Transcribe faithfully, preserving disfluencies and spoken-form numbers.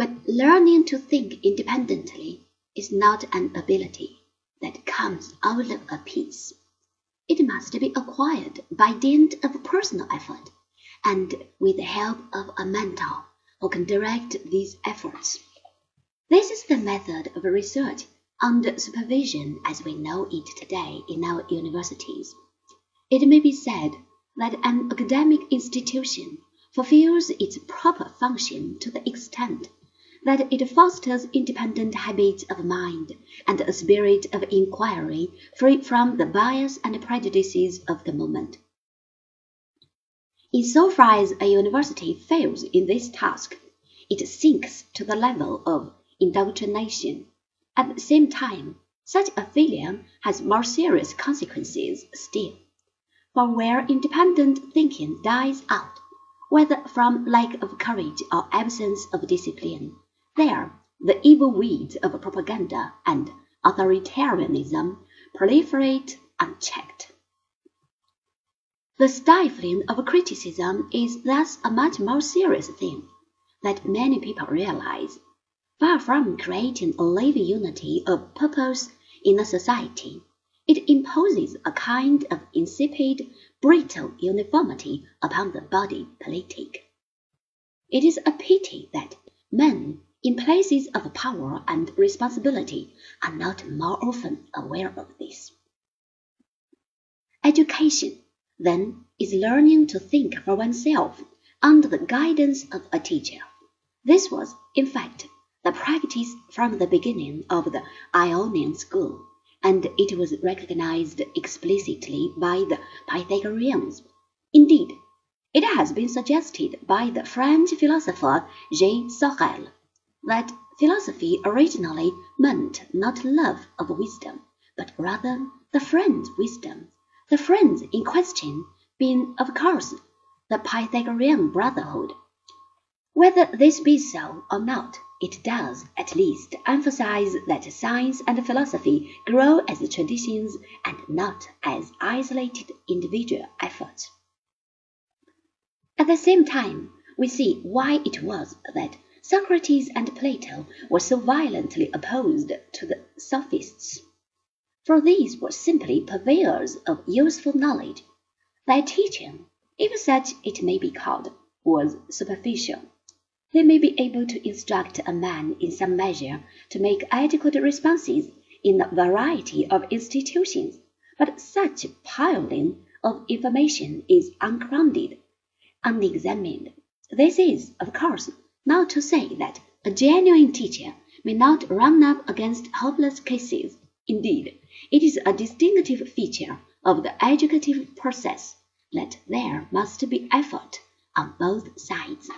But learning to think independently is not an ability that comes out of a piece. It must be acquired by dint of personal effort and with the help of a mentor who can direct these efforts. This is the method of research under supervision as we know it today in our universities. It may be said that an academic institution fulfills its proper function to the extent that it fosters independent habits of mind and a spirit of inquiry free from the bias and prejudices of the moment. In so far as a university fails in this task, it sinks to the level of indoctrination. At the same time, such a failure has more serious consequences still. For where independent thinking dies out, whether from lack of courage or absence of discipline, there the evil weeds of propaganda and authoritarianism proliferate unchecked. The stifling of criticism is thus a much more serious thing that many people realize. Far from creating a living unity of purpose in a society, it imposes a kind of insipid, brittle uniformity upon the body politic. It is a pity that men, in places of power and responsibility, are not more often aware of this. Education, then, is learning to think for oneself under the guidance of a teacher. This was, in fact, the practice from the beginning of the Ionian school, and it was recognized explicitly by the Pythagoreans. Indeed, it has been suggested by the French philosopher Jean Sorel that philosophy originally meant not love of wisdom, but rather the friend's wisdom, the friends in question being, of course, the Pythagorean brotherhood. Whether this be so or not, it does, at least, emphasize that science and philosophy grow as traditions and not as isolated individual efforts. At the same time, we see why it was that Socrates and Plato were so violently opposed to the sophists. For these were simply purveyors of useful knowledge. Their teaching, if such it may be called, was superficial. They may be able to instruct a man in some measure to make adequate responses in a variety of institutions, but such piling of information is ungrounded, unexamined. This is, of course, not to say that a genuine teacher may not run up against hopeless cases. Indeed, it is a distinctive feature of the educative process that there must be effort on both sides.